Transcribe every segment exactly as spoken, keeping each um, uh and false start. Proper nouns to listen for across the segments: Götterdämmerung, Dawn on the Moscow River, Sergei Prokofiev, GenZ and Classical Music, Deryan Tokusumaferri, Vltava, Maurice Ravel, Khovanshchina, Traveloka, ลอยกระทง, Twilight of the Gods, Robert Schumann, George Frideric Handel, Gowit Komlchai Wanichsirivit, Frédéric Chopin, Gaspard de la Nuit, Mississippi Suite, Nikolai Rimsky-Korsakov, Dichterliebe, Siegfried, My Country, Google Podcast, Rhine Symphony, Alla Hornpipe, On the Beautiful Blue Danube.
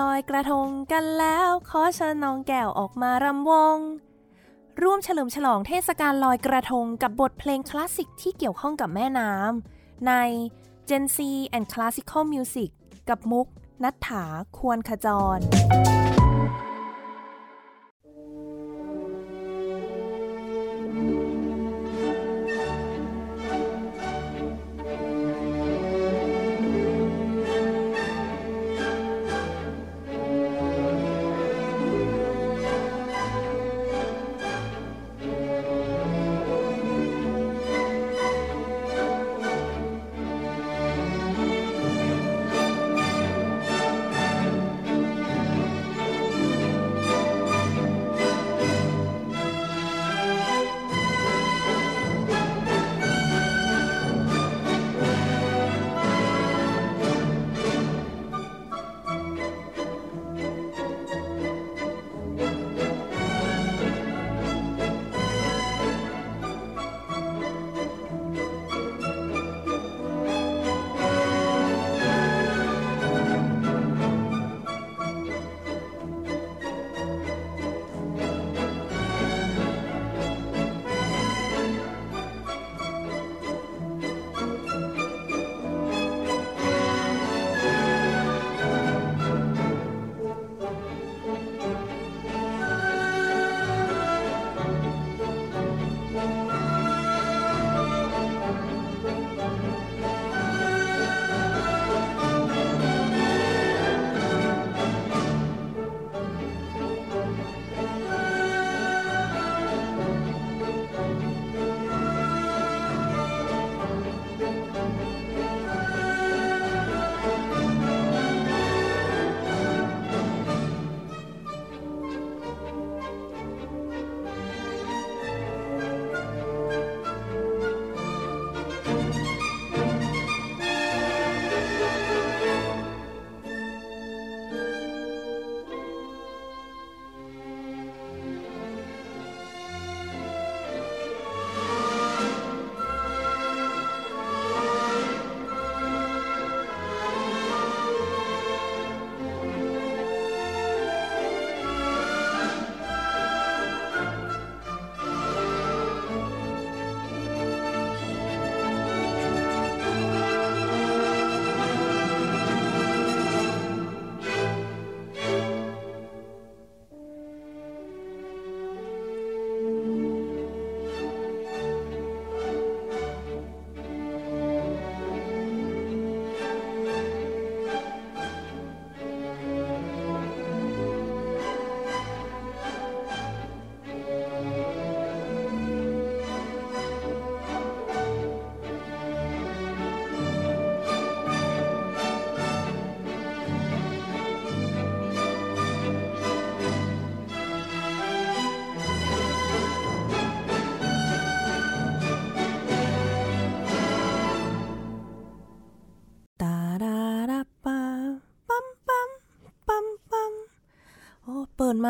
ลอยกระทงกันแล้วขอเชิญน้องแก้วออกมารำวงร่วมเฉลิมฉลองเทศกาลลอยกระทงกับบทเพลงคลาสสิกที่เกี่ยวข้องกับแม่น้ำใน Gen Z and Classical Music กับมุกณัฐฐา ควรขจร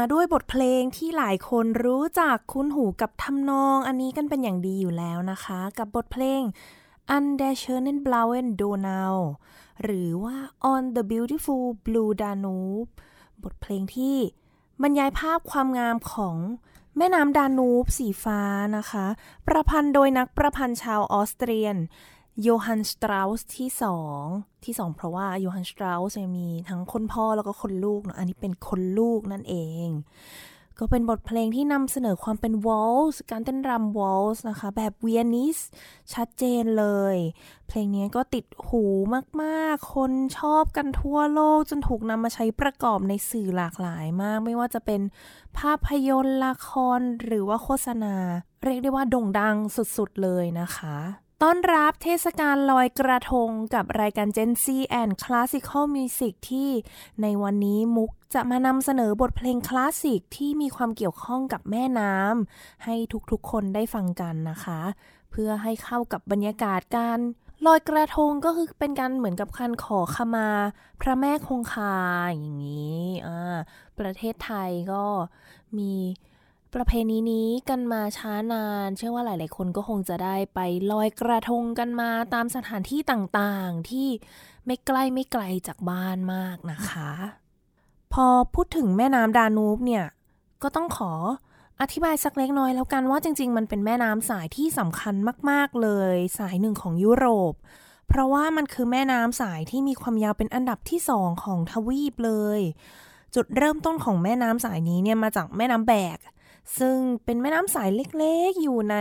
มาด้วยบทเพลงที่หลายคนรู้จักคุ้นหูกับทำนองอันนี้กันเป็นอย่างดีอยู่แล้วนะคะกับบทเพลง On the Beautiful Blue Danube หรือว่า On the Beautiful Blue Danube บทเพลงที่บรรยายภาพความงามของแม่น้ำดานูบสีฟ้านะคะประพันธ์โดยนักประพันธ์ชาวออสเตรียน Johann Strauss ที่สองที่สองเพราะว่า Johann Strauss จะมีทั้งคนพ่อแล้วก็คนลูกเนาะอันนี้เป็นคนลูกนั่นเองก็เป็นบทเพลงที่นำเสนอความเป็นวอลส์การเต้นรำวอลส์นะคะแบบเวียนนิสชัดเจนเลยเพลงนี้ก็ติดหูมากๆคนชอบกันทั่วโลกจนถูกนำมาใช้ประกอบในสื่อหลากหลายมากไม่ว่าจะเป็นภาพยนตร์ละครหรือว่าโฆษณาเรียกได้ว่าโด่งดังสุดๆเลยนะคะต้อนรับเทศกาลลอยกระทงกับรายการ Gen Z and Classical Music ที่ในวันนี้มุกจะมานำเสนอบทเพลงคลาสสิกที่มีความเกี่ยวข้องกับแม่น้ำให้ทุกๆคนได้ฟังกันนะคะเพื่อให้เข้ากับบรรยากาศการลอยกระทงก็คือเป็นการเหมือนกับการขอขมาพระแม่คงคาอย่างนี้อ่าประเทศไทยก็มีประเพณีนี้กันมาช้านานเชื่อว่าหลายๆคนก็คงจะได้ไปลอยกระทงกันมาตามสถานที่ต่างๆที่ไม่ใกล้ไม่ไกลจากบ้านมากนะคะ พอพูดถึงแม่น้ำดานูบเนี่ยก็ต้องขออธิบายสักเล็กน้อยแล้วกันว่าจริงๆมันเป็นแม่น้ำสายที่สำคัญมากๆเลยสายหนึ่งของยุโรปเพราะว่ามันคือแม่น้ำสายที่มีความยาวเป็นอันดับที่สองของทวีปเลยจุดเริ่มต้นของแม่น้ำสายนี้เนี่ยมาจากแม่น้ำแบกซึ่งเป็นแม่น้ำสายเล็กๆอยู่ใน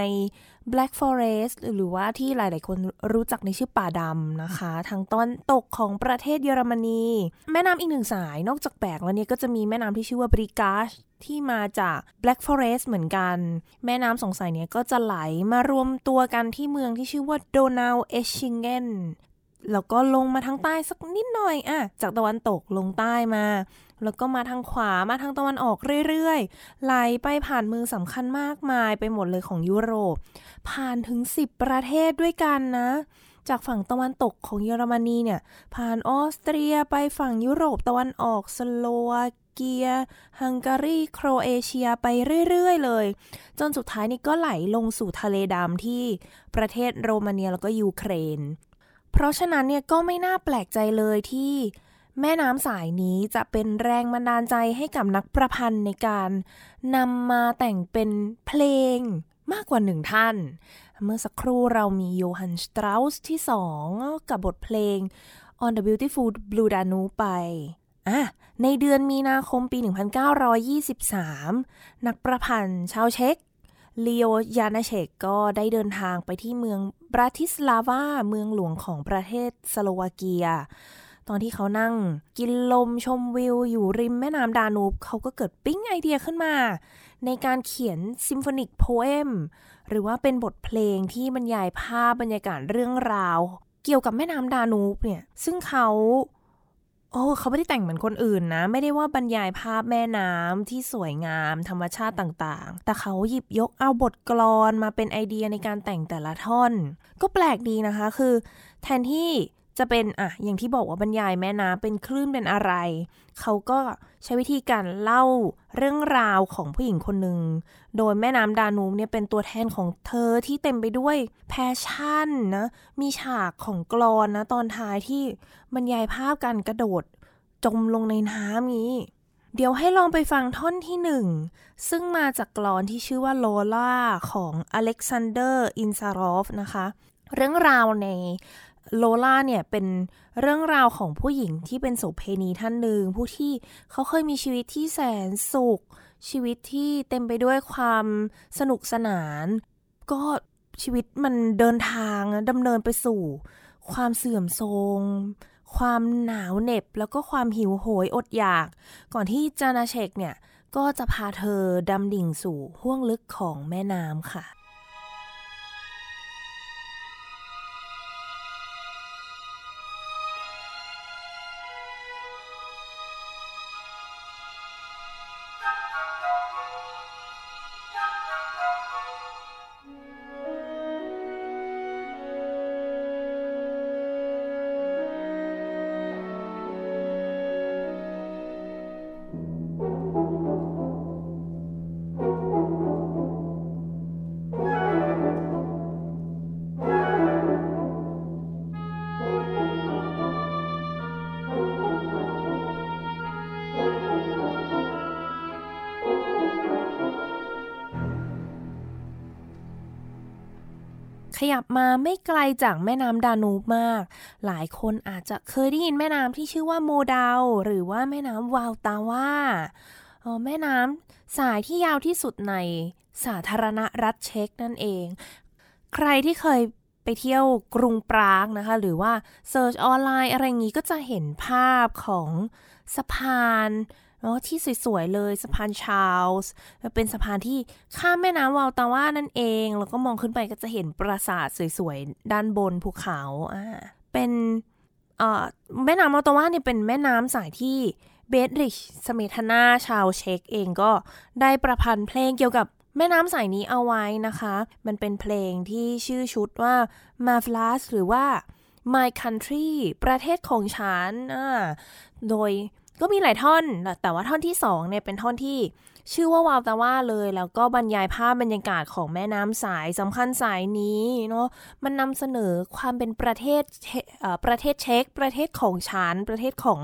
Black Forest หรือว่าที่หลายๆคนรู้จักในชื่อป่าดำนะคะทางตอนตกของประเทศเยอรมนีแม่น้ำอีกหนึ่งสายนอกจากแบกแล้วเนี่ยก็จะมีแม่น้ำที่ชื่อว่าบริกาชที่มาจาก Black Forest เหมือนกันแม่น้ำสองสายเนี่ยก็จะไหลมารวมตัวกันที่เมืองที่ชื่อว่าโดนาวเอชิงเกนแล้วก็ลงมาทางใต้สักนิดหน่อยอ่ะจากตะวันตกลงใต้มาแล้วก็มาทางขวามาทางตะวันออกเรื่อยๆไหลไปผ่านเมืองสำคัญมากมายไปหมดเลยของยุโรปผ่านถึงสิบประเทศด้วยกันนะจากฝั่งตะวันตกของเยอรมนีเนี่ยผ่านออสเตรียไปฝั่งยุโรปตะวันออกสโลวาเกียฮังการีโครเอเชียไปเรื่อยๆเลยจนสุดท้ายนี่ก็ไหลลงสู่ทะเลดำที่ประเทศโรมาเนียแล้วก็ยูเครนเพราะฉะนั้นเนี่ยก็ไม่น่าแปลกใจเลยที่แม่น้ำสายนี้จะเป็นแรงบันดาลใจให้กับนักประพันธ์ในการนำมาแต่งเป็นเพลงมากกว่าหนึ่งท่านเมื่อสักครู่เรามี Johann Strauss ที่สองกับบทเพลง On the Beautiful Blue Danube ไปอ่ะในเดือนมีนาคมปีหนึ่งพันเก้าร้อยยี่สิบสามนักประพันธ์ชาวเช็กเลโอยานาเชกก็ได้เดินทางไปที่เมืองบราติสลาวาเมืองหลวงของประเทศสโลวาเกียตอนที่เขานั่งกินลมชมวิวอยู่ริมแม่น้ำดานูบเขาก็เกิดปิ๊งไอเดียขึ้นมาในการเขียนซิมโฟนิกโพเอมหรือว่าเป็นบทเพลงที่บรรยายภาพบรรยากาศเรื่องราวเกี่ยวกับแม่น้ำดานูบเนี่ยซึ่งเขาโอ้เขาไม่ได้แต่งเหมือนคนอื่นนะไม่ได้ว่าบรรยายภาพแม่น้ำที่สวยงามธรรมชาติต่างๆแต่เขาหยิบยกเอาบทกลอนมาเป็นไอเดียในการแต่งแต่ละท่อนก็แปลกดีนะคะคือแทนที่จะเป็นอะอย่างที่บอกว่าบรรยายแม่น้ำเป็นคลื่นเป็นอะไรเขาก็ใช้วิธีการเล่าเรื่องราวของผู้หญิงคนหนึ่งโดยแม่น้ำดานูบเนี่ยเป็นตัวแทนของเธอที่เต็มไปด้วยแพชชั่นนะมีฉากของกลอนนะตอนท้ายที่บรรยายภาพการกระโดดจมลงในน้ำนี้เดี๋ยวให้ลองไปฟังท่อนที่หนึ่งซึ่งมาจากกลอนที่ชื่อว่า Lola ของอเล็กซานเดอร์อินซารอฟนะคะเรื่องราวในโลล่าเนี่ยเป็นเรื่องราวของผู้หญิงที่เป็นโสเภณีท่านหนึ่งผู้ที่เขาเคยมีชีวิตที่แสนสุขชีวิตที่เต็มไปด้วยความสนุกสนานก็ชีวิตมันเดินทางดำเนินไปสู่ความเสื่อมโทรมความหนาวเหน็บแล้วก็ความหิวโหยอดอยากก่อนที่จานาเชกเนี่ยก็จะพาเธอดำดิ่งสู่ห้วงลึกของแม่น้ำค่ะขยับมาไม่ไกลจากแม่น้ำดานูบมากหลายคนอาจจะเคยได้ยินแม่น้ำที่ชื่อว่าโมดาวหรือว่าแม่น้ำวาลตาวาแม่น้ำสายที่ยาวที่สุดในสาธารณรัฐเช็กนั่นเองใครที่เคยไปเที่ยวกรุงปรากนะคะหรือว่าเซิร์ชออนไลน์อะไรงี้ก็จะเห็นภาพของสะพานที่สวยๆเลยสะพานชาร์ลส์เป็นสะพานที่ข้ามแม่น้ำวาลตาว่านั่นเองแล้วก็มองขึ้นไปก็จะเห็นปราสาทสวยๆด้านบนภูเขาอ่าเป็นเอ่อแม่น้ำวาลตาว่าเนี่ยเป็นแม่น้ำสายที่เบดริชสเมธนาชาวเช็กเองก็ได้ประพันธ์เพลงเกี่ยวกับแม่น้ำสายนี้เอาไว้นะคะมันเป็นเพลงที่ชื่อชุดว่า Marvelous หรือว่า My Country ประเทศของฉันอ่าโดยก็มีหลายท่อนแต่ว่าท่อนที่สองเนี่ยเป็นท่อนที่ ชื่อว่าวาลตาว่าเลยแล้วก็บรรยายภาพบรรยากาศของแม่น้ำสายสำคัญสายนี้เนาะมันนำเสนอความเป็นประเทศเอ่อประเทศเช็กประเทศของฉันประเทศของ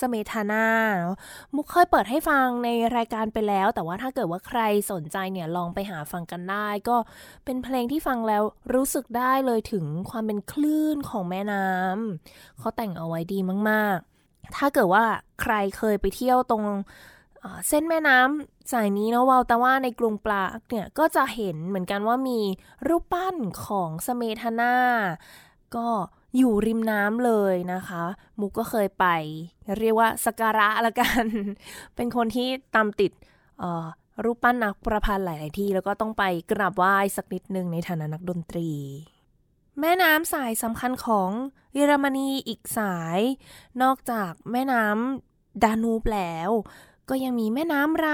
สเมธานาเนาะมุกเคยเปิดให้ฟังในรายการไปแล้วแต่ว่าถ้าเกิดว่าใครสนใจเนี่ยลองไปหาฟังกันได้ก็เป็นเพลงที่ฟังแล้วรู้สึกได้เลยถึงความเป็นคลื่นของแม่น้ำเขาแต่งเอาไว้ดีมากๆถ้าเกิดว่าใครเคยไปเที่ยวตรงเส้นแม่น้ำสายนี้เนาะวาลตาว่าในกรุงปรากเนี่ยก็จะเห็นเหมือนกันว่ามีรูปปั้นของสเมธานาก็อยู่ริมน้ำเลยนะคะมุกก็เคยไปเรียกว่าสักการะละกัน เป็นคนที่ตามติดรูปปั้นนักประพันธ์หลายๆที่แล้วก็ต้องไปกราบไหว้สักนิดนึงในฐานะนักดนตรีแม่น้ำสายสำคัญของเยอรมนีอีกสายนอกจากแม่น้ำดานูบแล้วก็ยังมีแม่น้ำไร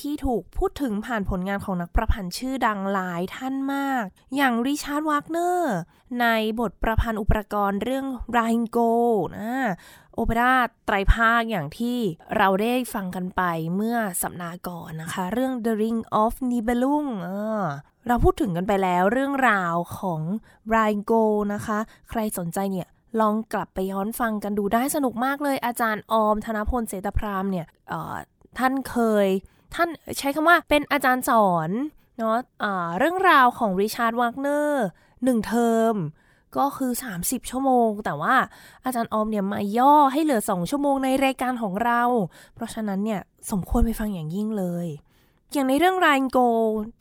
ที่ถูกพูดถึงผ่านผลงานของนักประพันธ์ชื่อดังหลายท่านมากอย่างริชาร์ดวากเนอร์ในบทประพันธ์อุปกรณ์เรื่องไรน์โกนะโอเปร่าไตรภาคอย่างที่เราได้ฟังกันไปเมื่อสัปดาห์ก่อนนะคะเรื่อง The Ring of Nibelung เออเราพูดถึงกันไปแล้วเรื่องราวของไรน์โกนะคะใครสนใจเนี่ยลองกลับไปย้อนฟังกันดูได้สนุกมากเลยอาจารย์ออมธนพลเสตพรามเนี่ยท่านเคยท่านใช้คำว่าเป็นอาจารย์สอนเนาะ เอ่อ เรื่องราวของริชาร์ดวากเนอร์หนึ่งเทอมก็คือสามสิบชั่วโมงแต่ว่าอาจารย์ออมเนี่ยมาย่อให้เหลือสองชั่วโมงในรายการของเราเพราะฉะนั้นเนี่ยสมควรไปฟังอย่างยิ่งเลยอย่างในเรื่องไรน์โก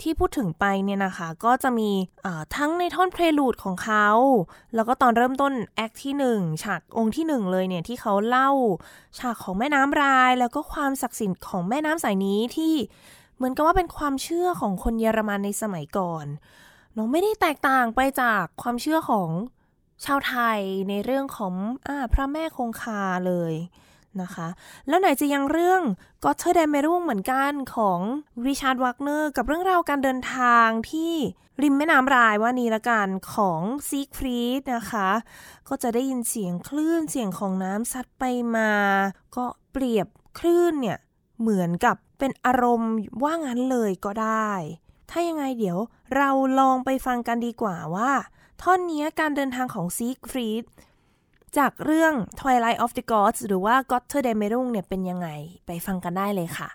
ที่พูดถึงไปเนี่ยนะคะก็จะมีทั้งในท่อนเพลลูดของเขาแล้วก็ตอนเริ่มต้นแอคที่หนึ่งฉากองค์ที่หนึ่งเลยเนี่ยที่เขาเล่าฉากของแม่น้ำไรน์แล้วก็ความศักดิ์สิทธิ์ของแม่น้ำสายนี้ที่เหมือนกับว่าเป็นความเชื่อของคนเยอรมันในสมัยก่อนเนาะไม่ได้แตกต่างไปจากความเชื่อของชาวไทยในเรื่องของอ่าพระแม่คงคาเลยนะคะแล้วไหนจะยังเรื่อง Götterdämmerung เหมือนกันของริชาร์ดวากเนอร์กับเรื่องราวการเดินทางที่ริมแม่น้ำไรน์ว่านี้ละกันของ Siegfried นะคะก็จะได้ยินเสียงคลื่นเสียงของน้ำซัดไปมาก็เปรียบคลื่นเนี่ยเหมือนกับเป็นอารมณ์ว่างั้นเลยก็ได้ถ้ายังไงเดี๋ยวเราลองไปฟังกันดีกว่าว่าท่อนนี้การเดินทางของ Siegfriedจากเรื่อง Twilight of the Gods หรือว่า Götterdämmerung เนี่ยเป็นยังไงไปฟังกันได้เลยค่ะ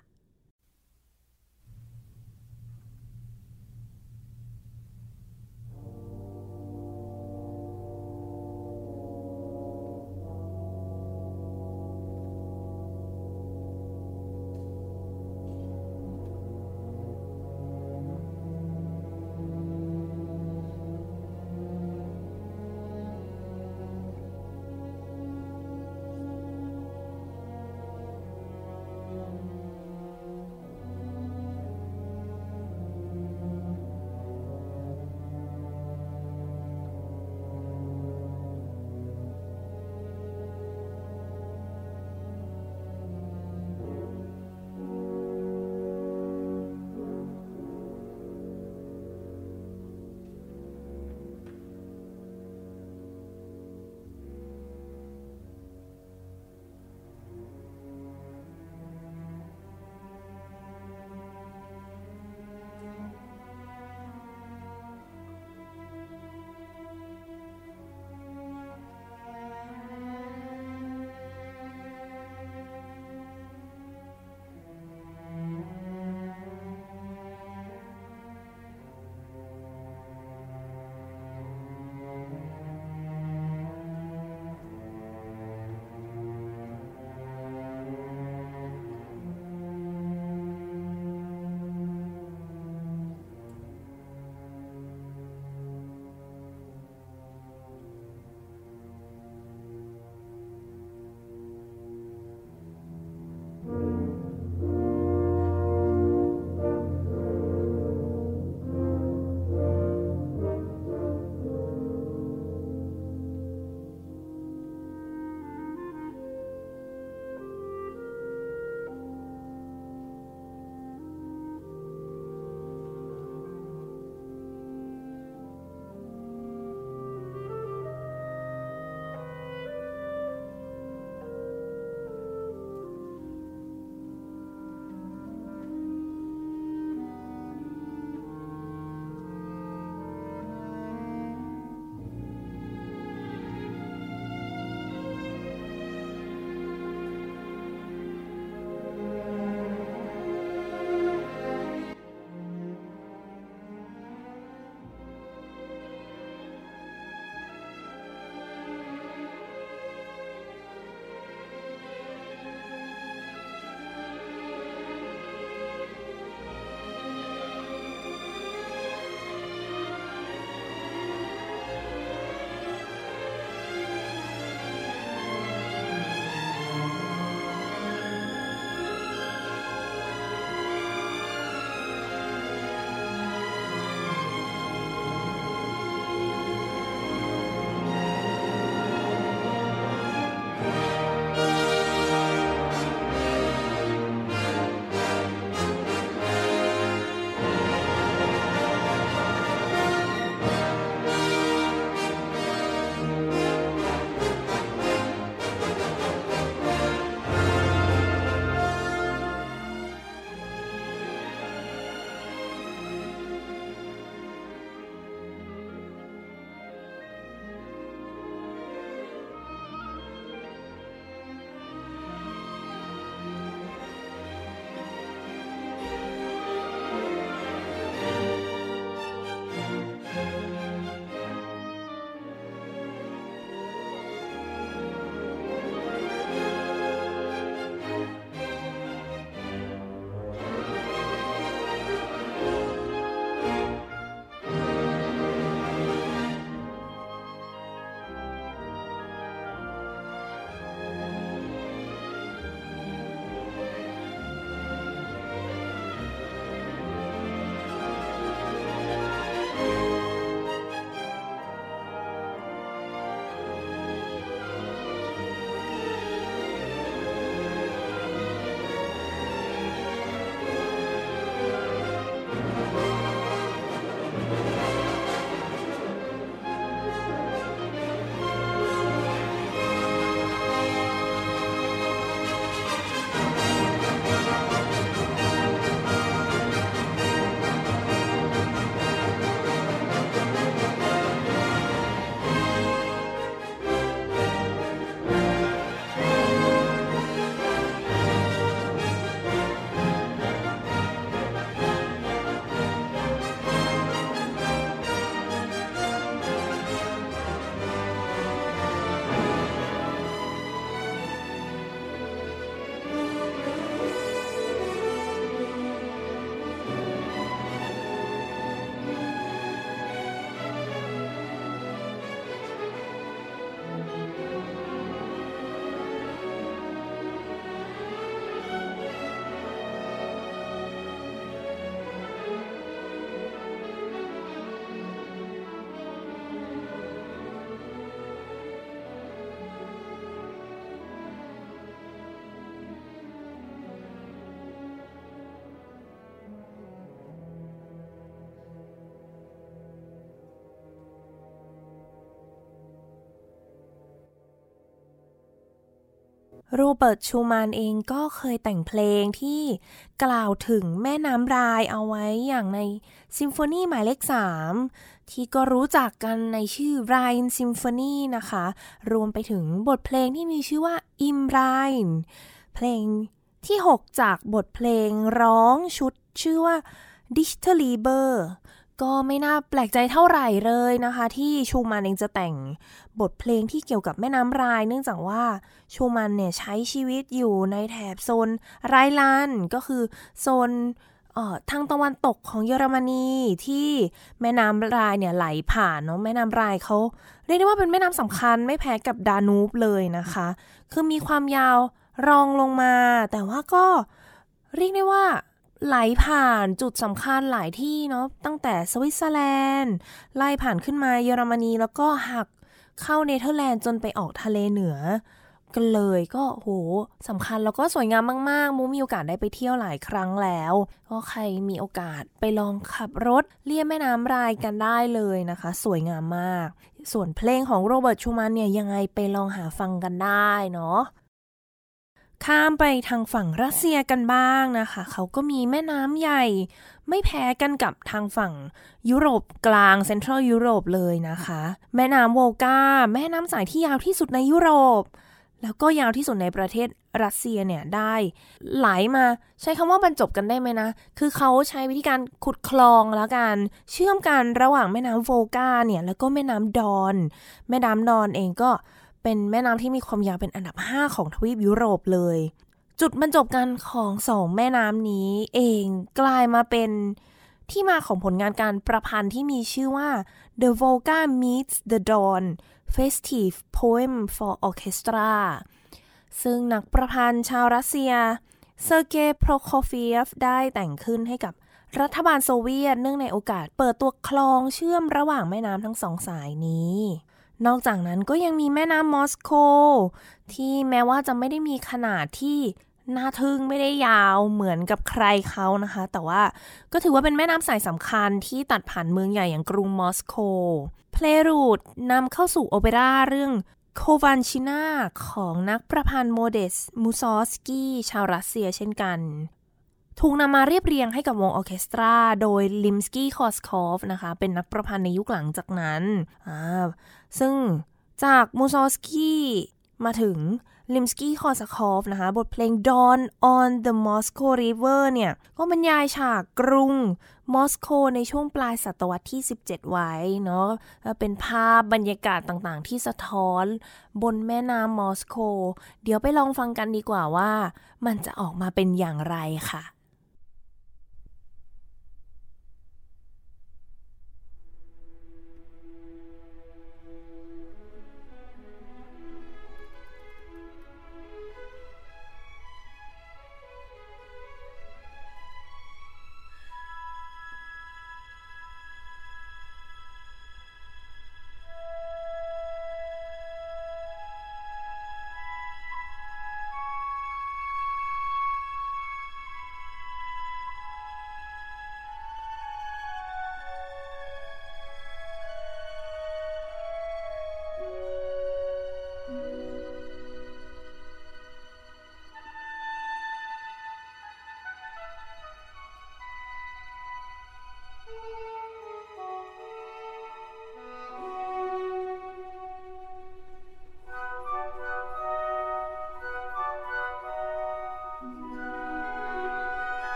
โรเบิร์ต ชูแมนเองก็เคยแต่งเพลงที่กล่าวถึงแม่น้ำไรน์เอาไว้อย่างในซิมโฟนีหมายเลขสามที่ก็รู้จักกันในชื่อไรน์ซิมโฟนีนะคะรวมไปถึงบทเพลงที่มีชื่อว่าอิมไรน์เพลงที่หกจากบทเพลงร้องชุดชื่อว่าดิชเทอร์ลีเบอร์ก็ไม่น่าแปลกใจเท่าไหร่เลยนะคะที่ชูมันเองจะแต่งบทเพลงที่เกี่ยวกับแม่น้ำไรน์เนื่องจากว่าชูมันเนี่ยใช้ชีวิตอยู่ในแถบโซนไรแลนด์ก็คือโซนเอ่อทางตะวันตกของเยอรมนีที่แม่น้ำไรน์เนี่ยไหลผ่านเนาะแม่น้ำไรน์เขาเรียกได้ว่าเป็นแม่น้ำสำคัญไม่แพ้กับดานูบเลยนะคะคือมีความยาวรองลงมาแต่ว่าก็เรียกได้ว่าไหลผ่านจุดสำคัญหลายที่เนาะตั้งแต่สวิตเซอร์แลนด์ไล่ผ่านขึ้นมาเยอรมนีแล้วก็หักเข้าเนเธอร์แลนด์จนไปออกทะเลเหนือกันเลยก็โหสำคัญแล้วก็สวยงามมากๆมูมีโอกาสได้ไปเที่ยวหลายครั้งแล้วก็ใครมีโอกาสไปลองขับรถเลียบแม่น้ำไรน์กันได้เลยนะคะสวยงามมากส่วนเพลงของโรเบิร์ต ชูแมนเนี่ยยังไงไปลองหาฟังกันได้เนาะข้ามไปทางฝั่งรัสเซียกันบ้างนะคะเขาก็มีแม่น้ำใหญ่ไม่แพ้กันกับทางฝั่งยุโรปกลางเซ็นทรัลยุโรปเลยนะคะแม่น้ำโวลกาแม่น้ำสายที่ยาวที่สุดในยุโรปแล้วก็ยาวที่สุดในประเทศรัสเซียเนี่ยได้ไหลมาใช้คำว่าบรรจบกันได้ไหมนะคือเขาใช้วิธีการขุดคลองแล้วกันเชื่อมกันระหว่างแม่น้ำโวลกาเนี่ยแล้วก็แม่น้ำดอนแม่น้ำดอนเองก็เป็นแม่น้ำที่มีความยาวเป็นอันดับห้าของทวีปยุโรปเลยจุดบรรจบกันของสองแม่น้ำนี้เองกลายมาเป็นที่มาของผลงานการประพันธ์ที่มีชื่อว่า The Volga Meets the Don Festive Poem for Orchestra ซึ่งนักประพันธ์ชาวรัสเซียเซอร์เกย์โพรโคฟียฟได้แต่งขึ้นให้กับรัฐบาลโซเวียตเนื่องในโอกาสเปิดตัวคลองเชื่อมระหว่างแม่น้ำทั้งสองสายนี้นอกจากนั้นก็ยังมีแม่น้ำมอสโกที่แม้ว่าจะไม่ได้มีขนาดที่น่าทึ่งไม่ได้ยาวเหมือนกับใครเขานะคะแต่ว่าก็ถือว่าเป็นแม่น้ำสายสำคัญที่ตัดผ่านเมืองใหญ่อย่างกรุงมอสโกเพลย์รูดนำเข้าสู่โอเปร่าเรื่องโควันชิน่าของนักประพันธ์โมเดสมูซอสกี้ชาวรัสเซียเช่นกันถูกนำมาเรียบเรียงให้กับวงออร์เคสตราโดยลิมสกี้คอสคอฟนะคะเป็นนักประพันธ์ในยุคหลังจากนั้นอ่าซึ่งจากมูซอสกี้มาถึงลิมสกี้คอสคอฟนะคะบทเพลง Dawn on the Moscow River เนี่ยก็บรรยายฉากกรุงมอสโกในช่วงปลายศตวรรษที่สิบเจ็ดไว้เนาะเป็นภาพบรรยากาศต่างๆที่สะท้อนบนแม่น้ำมอสโกเดี๋ยวไปลองฟังกันดีกว่าว่ามันจะออกมาเป็นอย่างไรค่ะ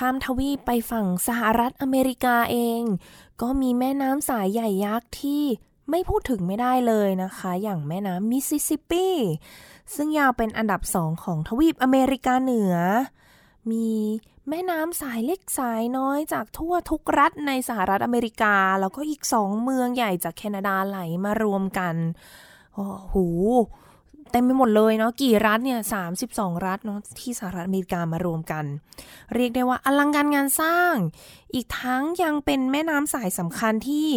ข้ามทวีปไปฝั่งสหรัฐอเมริกาเองก็มีแม่น้ำสายใหญ่ยักษ์ที่ไม่พูดถึงไม่ได้เลยนะคะอย่างแม่น้ำมิสซิสซิปปีซึ่งยาวเป็นอันดับสองของทวีปอเมริกาเหนือมีแม่น้ำสายเล็กสายน้อยจากทั่วทุกรัฐในสหรัฐอเมริกาแล้วก็อีกสองเมืองใหญ่จากแคนาดาไหลมารวมกันโอ้โหเต็มไปหมดเลยเนาะกี่รัฐเนี่ยสามสิบสองรัฐเนาะที่สหรัฐอเมริกามารวมกันเรียกได้ว่าอลังการงานสร้างอีกทั้งยังเป็นแม่น้ำสายสำคัญที่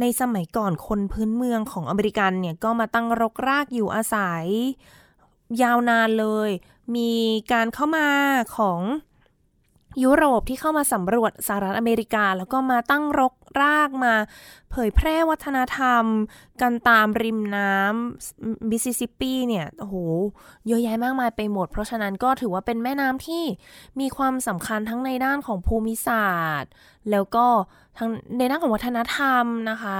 ในสมัยก่อนคนพื้นเมืองของอเมริกันเนี่ยก็มาตั้งรกรากอยู่อาศัยยาวนานเลยมีการเข้ามาของยุโรปที่เข้ามาสำรวจสหรัฐอเมริกาแล้วก็มาตั้งรกรากมาเผยแพร่วัฒนธรรมกันตามริมน้ำมิสซิสซิปปีเนี่ยโอ้โหเยอะแยะมากมายไปหมดเพราะฉะนั้นก็ถือว่าเป็นแม่น้ำที่มีความสำคัญทั้งในด้านของภูมิศาสตร์แล้วก็ทั้งในด้านของวัฒนธรรมนะคะ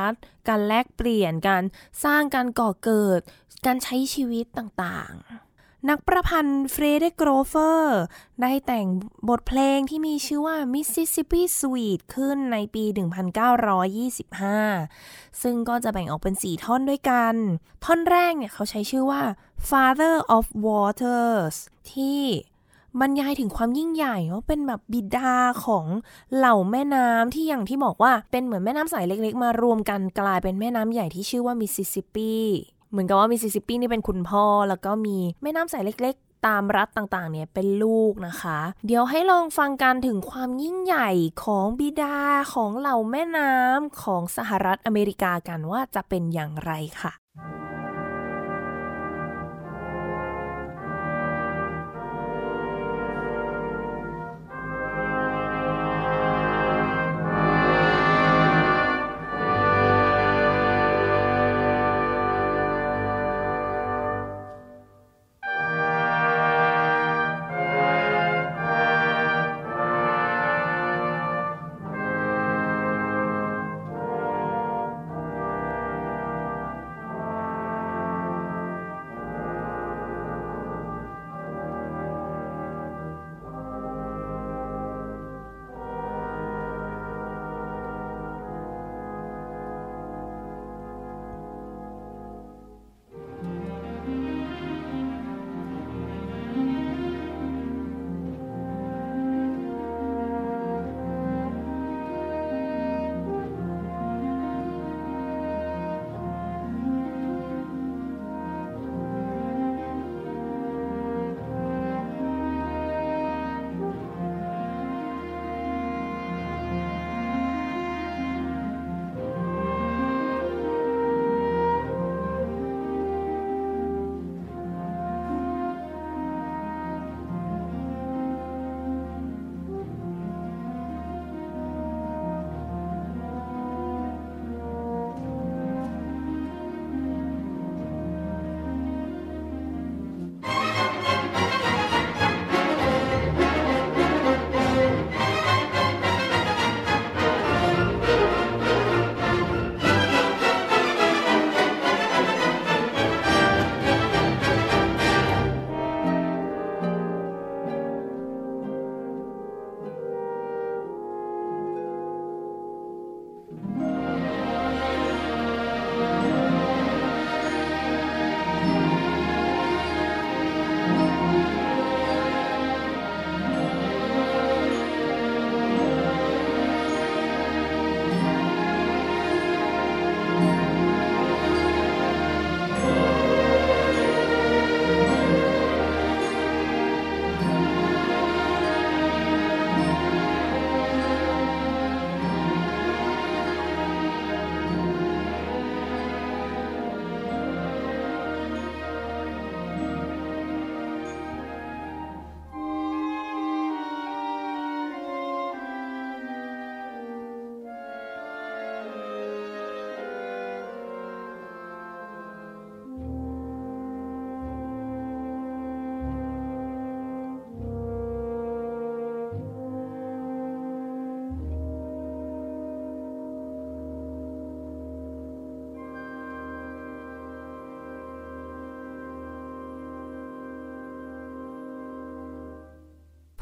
การแลกเปลี่ยนการสร้างการก่อเกิดการใช้ชีวิตต่างๆนักประพันธ์เฟรเดโกรเฟอร์ได้แต่งบทเพลงที่มีชื่อว่า Mississippi Suite ขึ้นในปี หนึ่งพันเก้าร้อยยี่สิบห้า ซึ่งก็จะแบ่งออกเป็นสี่ท่อนด้วยกันท่อนแรกเนี่ยเขาใช้ชื่อว่า Father of Waters ที่บรรยายถึงความยิ่งใหญ่ว่าเป็นแบบบิดาของเหล่าแม่น้ำที่อย่างที่บอกว่าเป็นเหมือนแม่น้ำสายเล็กๆมารวมกันกลายเป็นแม่น้ำใหญ่ที่ชื่อว่า Mississippiเหมือนกับว่ามิสซิสซิปปีนี่เป็นคุณพ่อแล้วก็มีแม่น้ำสายเล็กๆตามรัฐต่างๆเนี่ยเป็นลูกนะคะเดี๋ยวให้ลองฟังกันถึงความยิ่งใหญ่ของบิดาของเหล่าแม่น้ำของสหรัฐอเมริกากันว่าจะเป็นอย่างไรค่ะ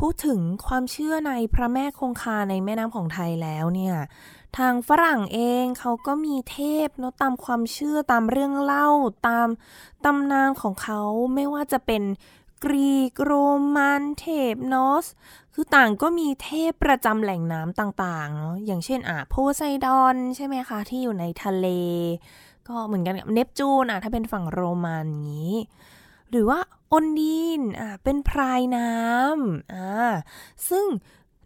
พูดถึงความเชื่อในพระแม่คงคาในแม่น้ำของไทยแล้วเนี่ยทางฝรั่งเองเขาก็มีเทพเนาะตามความเชื่อตามเรื่องเล่าตามตำนานของเขาไม่ว่าจะเป็นกรีกโรมันเทพนอสคือต่างก็มีเทพประจำแหล่งน้ำต่างๆเนาะอย่างเช่นอ่ะโพไซดอนใช่ไหมคะที่อยู่ในทะเลก็เหมือนกันกับเนปจูนอ่ะถ้าเป็นฝั่งโรมันอย่างนี้หรือว่าออนดีนอ่ะเป็นพรายน้ำอ่าซึ่ง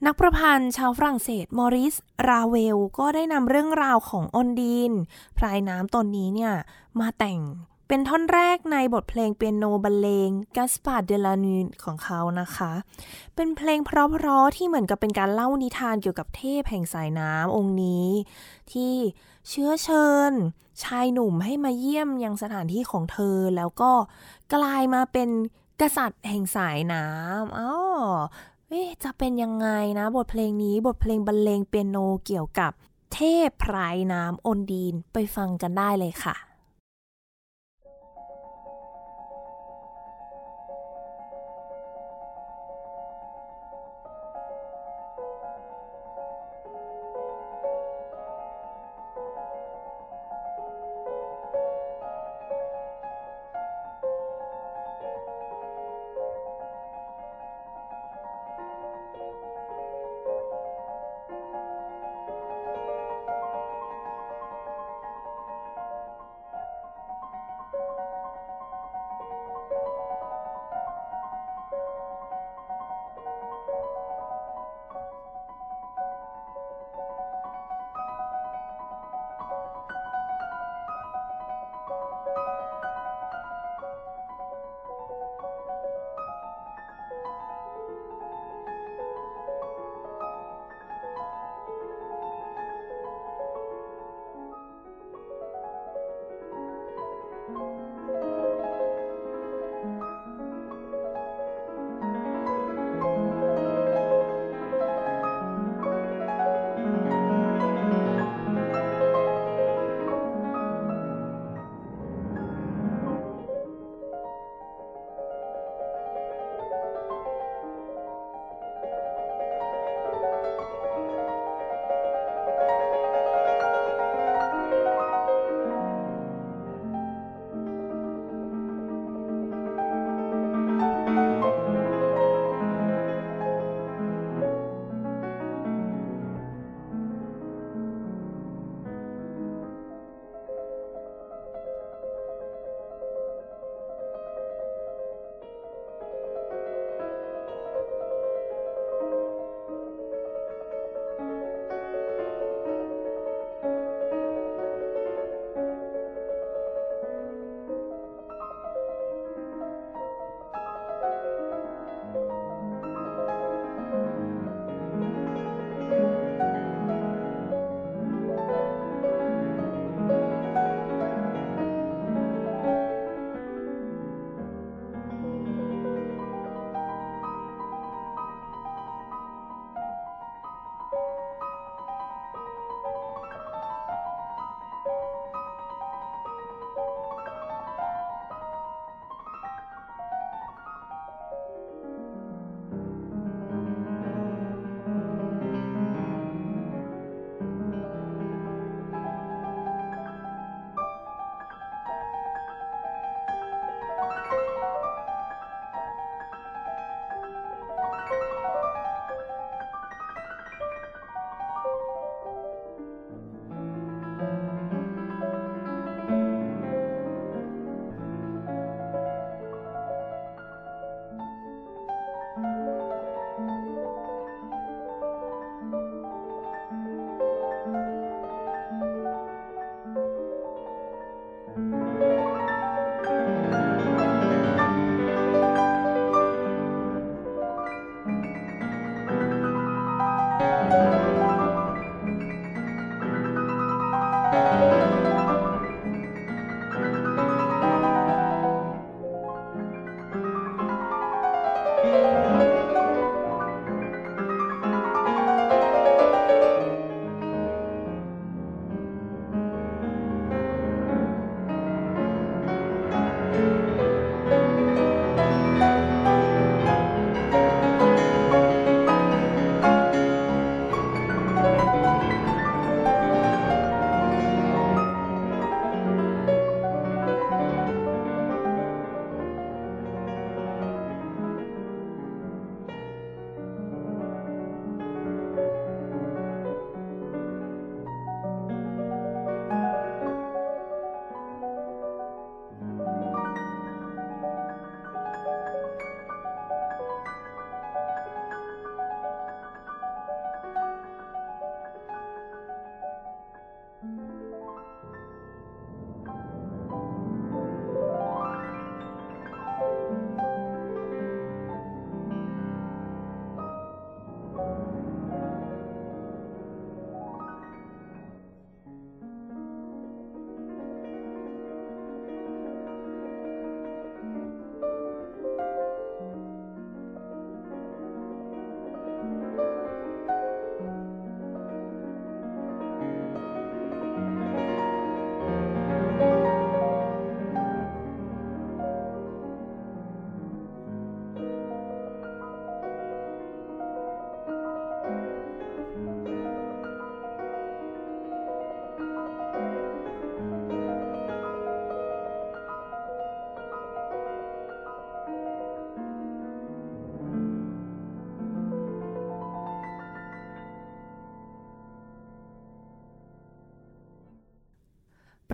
นักประพันธ์ชาวฝรั่งเศสมอริสราเวลก็ได้นำเรื่องราวของออนดีนพรายน้ำตนนี้เนี่ยมาแต่งเป็นท่อนแรกในบทเพลงเปียโนบรรเลงกัสปาร์ เดลานูของเขานะคะเป็นเพลงเพราะๆที่เหมือนกับเป็นการเล่านิทานเกี่ยวกับเทพแห่งสายน้ำองค์นี้ที่เชื้อเชิญชายหนุ่มให้มาเยี่ยมยังสถานที่ของเธอแล้วก็กลายมาเป็นกษัตริย์แห่งสายน้ำอ๋อจะเป็นยังไงนะบทเพลงนี้บทเพลงบรรเลงเปียโนเกี่ยวกับเทพพรายน้ำออนดีนไปฟังกันได้เลยค่ะ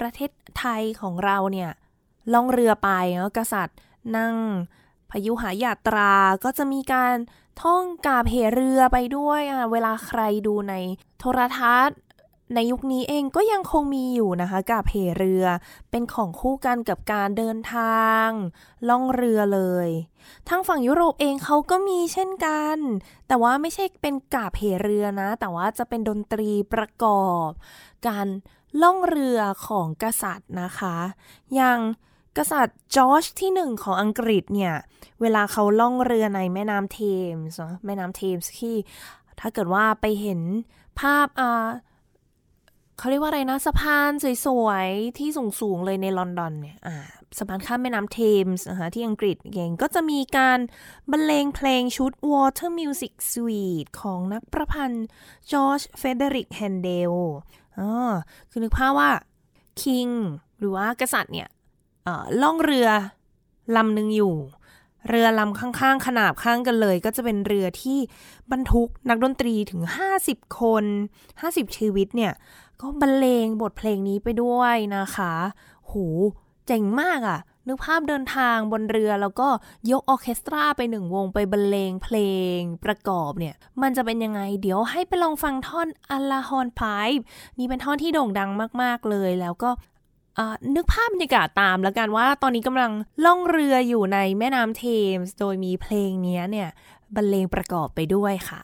ประเทศไทยของเราเนี่ยล่องเรือไปเนาะกษัตริย์นั่งพยุหยาตราก็จะมีการท่องกาบเหเรือไปด้วยอ่ะเวลาใครดูในโทรทัศน์ในยุคนี้เองก็ยังคงมีอยู่นะคะกาบเหเรือเป็นของคู่กันกับการเดินทางล่องเรือเลยทางฝั่งยุโรปเองเขาก็มีเช่นกันแต่ว่าไม่ใช่เป็นกาบเหเรือนะแต่ว่าจะเป็นดนตรีประกอบการล่องเรือของกษัตริย์นะคะอย่างกษัตริย์จอร์จที่หนึ่งของอังกฤษเนี่ยเวลาเขาล่องเรือในแม่น้ำเทมส์แม่น้ำเทมส์ที่ถ้าเกิดว่าไปเห็นภาพอ่าเขาเรียกว่าอะไรนะสะพานสวยๆที่สูงๆเลยในลอนดอนเนี่ยอ่าสะพานข้ามแม่น้ำเทมส์นะคะที่อังกฤษเองก็จะมีการบรรเลงเพลงชุด Water Music Suite ของนักประพันธ์จอร์จเฟเดริกแฮนเดลอ๋อคือนึกภาพว่าคิงหรือว่ากษัตริย์เนี่ยล่องเรือลำหนึ่งอยู่เรือลำข้างๆขนาบข้างกันเลยก็จะเป็นเรือที่บรรทุกนักดนตรีถึงห้าสิบคนห้าสิบชีวิตเนี่ยก็บรรเลงบทเพลงนี้ไปด้วยนะคะโหเจ๋งมากอ่ะนึกภาพเดินทางบนเรือแล้วก็ยกออร์เคสตราไปหนึ่งวงไปบรรเลงเพลงประกอบเนี่ยมันจะเป็นยังไงเดี๋ยวให้ไปลองฟังท่อน Alla Hornpipe นี่เป็นท่อนที่โด่งดังมากๆเลยแล้วก็นึกภาพบรรยากาศตามแล้วกันว่าตอนนี้กำลังล่องเรืออยู่ในแม่น้ำเทมส์โดยมีเพลงนี้เนี่ยบรรเลงประกอบไปด้วยค่ะ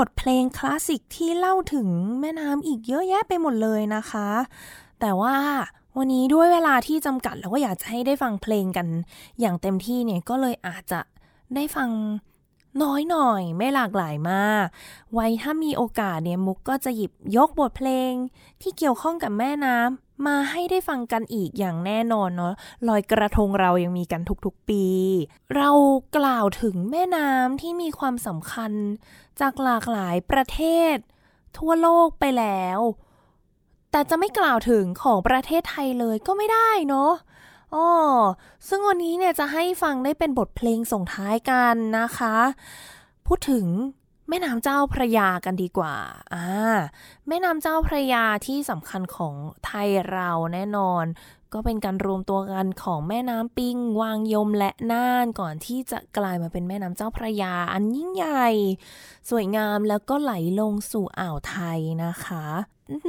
บทเพลงคลาสสิกที่เล่าถึงแม่น้ำอีกเยอะแยะไปหมดเลยนะคะแต่ว่าวันนี้ด้วยเวลาที่จำกัดเราก็อยากจะให้ได้ฟังเพลงกันอย่างเต็มที่เนี่ยก็เลยอาจจะได้ฟังน้อยหน่อยไม่หลากหลายมากไว้ถ้ามีโอกาสเนี่ยมุกก็จะหยิบยกบทเพลงที่เกี่ยวข้องกับแม่น้ำมาให้ได้ฟังกันอีกอย่างแน่นอนเนาะลอยกระทงเรายังมีกันทุกๆปีเรากล่าวถึงแม่น้ำที่มีความสำคัญจากหลากหลายประเทศทั่วโลกไปแล้วแต่จะไม่กล่าวถึงของประเทศไทยเลยก็ไม่ได้เนาะอ๋อซึ่งวันนี้เนี่ยจะให้ฟังได้เป็นบทเพลงส่งท้ายกันนะคะพูดถึงแม่น้ำเจ้าพระยากันดีกว่าอ่าแม่น้ำเจ้าพระยาที่สำคัญของไทยเราแน่นอนก็เป็นการรวมตัวกันของแม่น้ำปิงวางยมและน่านก่อนที่จะกลายมาเป็นแม่น้ำเจ้าพระยาอันยิ่งใหญ่สวยงามแล้วก็ไหลลงสู่อ่าวไทยนะคะ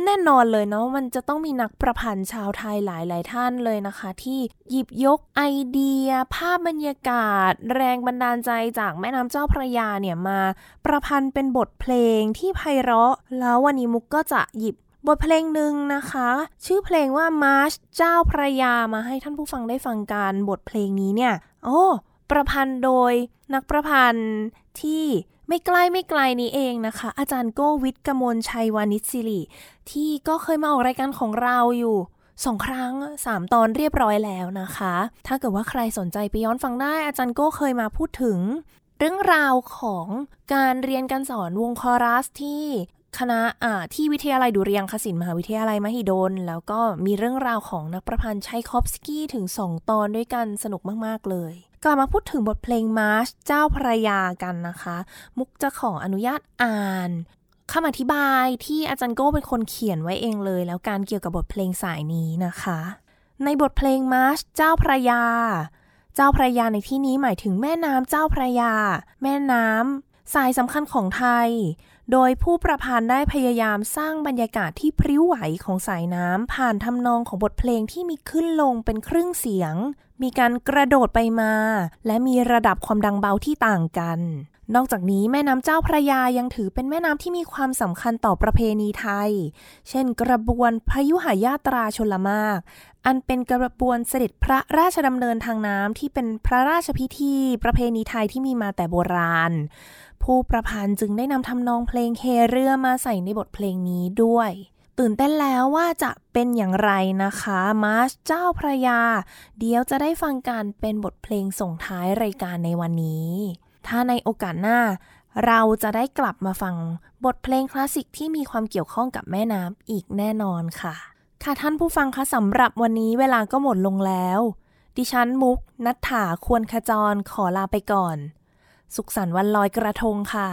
แน่นอนเลยเนาะมันจะต้องมีนักประพันธ์ชาวไทยหลายๆท่านเลยนะคะที่หยิบยกไอเดียภาพบรรยากาศแรงบันดาลใจจากแม่น้ำเจ้าพระยาเนี่ยมาประพันธ์เป็นบทเพลงที่ไพเราะแล้ววันนี้มุกก็จะหยิบบทเพลงหนึ่งนะคะชื่อเพลงว่ามาร์ชเจ้าพระยามาให้ท่านผู้ฟังได้ฟังกันบทเพลงนี้เนี่ยโอ้ประพันธ์โดยนักประพันธ์ที่ไม่ใกล้ไม่ไกลนี้เองนะคะอาจารย์โก้วิทย์กมลชัยวานิชศิริที่ก็เคยมาออกรายการของเราอยู่สองครั้งสามตอนเรียบร้อยแล้วนะคะถ้าเกิดว่าใครสนใจไปย้อนฟังได้อาจารย์โก้เคยมาพูดถึงเรื่องราวของการเรียนการสอนวงคอรัสที่คณะอ่าที่วิทยาลัยดุริยางคศิลป์มหาวิทยาลัยมหิดลแล้วก็มีเรื่องราวของนักประพันธ์ไชคอฟสกี้ถึงสองตอนด้วยกันสนุกมากๆเลยกลับมาพูดถึงบทเพลงมาร์ชเจ้าพระยากันนะคะมุกจะขออนุญาตอ่านคำอธิบายที่อาจารย์โก้เป็นคนเขียนไว้เองเลยแล้วการเกี่ยวกับบทเพลงสายนี้นะคะในบทเพลงมาร์ชเจ้าพระยาเจ้าพระยาในที่นี้หมายถึงแม่น้ำเจ้าพระยาแม่น้ำสายสำคัญของไทยโดยผู้ประพันธ์ได้พยายามสร้างบรรยากาศที่พริ้วไหวของสายน้ำผ่านทำนองของบทเพลงที่มีขึ้นลงเป็นครึ่งเสียงมีการกระโดดไปมาและมีระดับความดังเบาที่ต่างกันนอกจากนี้แม่น้ำเจ้าพระยายังถือเป็นแม่น้ำที่มีความสำคัญต่อประเพณีไทยเช่นกระบวนพยุหยาตราชลมากอันเป็นกระบวนเสด็จพระราชดำเนินทางน้ำที่เป็นพระราชพิธีประเพณีไทยที่มีมาแต่โบราณผู้ประพันธ์จึงได้นำทำนองเพลงเฮเรือมาใส่ในบทเพลงนี้ด้วยตื่นเต้นแล้วว่าจะเป็นอย่างไรนะคะมาร์ชเจ้าพระยาเดี๋ยวจะได้ฟังการเป็นบทเพลงส่งท้ายรายการในวันนี้ถ้าในโอกาสหน้าเราจะได้กลับมาฟังบทเพลงคลาสสิกที่มีความเกี่ยวข้องกับแม่น้ำอีกแน่นอนค่ะค่ะท่านผู้ฟังคะสำหรับวันนี้เวลาก็หมดลงแล้วดิฉันมุกณัฐฐาควรขจรขอลาไปก่อนสุขสันต์วันลอยกระทงค่ะ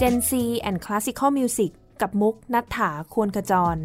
Gen Z and Classical Music กับมุกณัฐฐา ควรขจร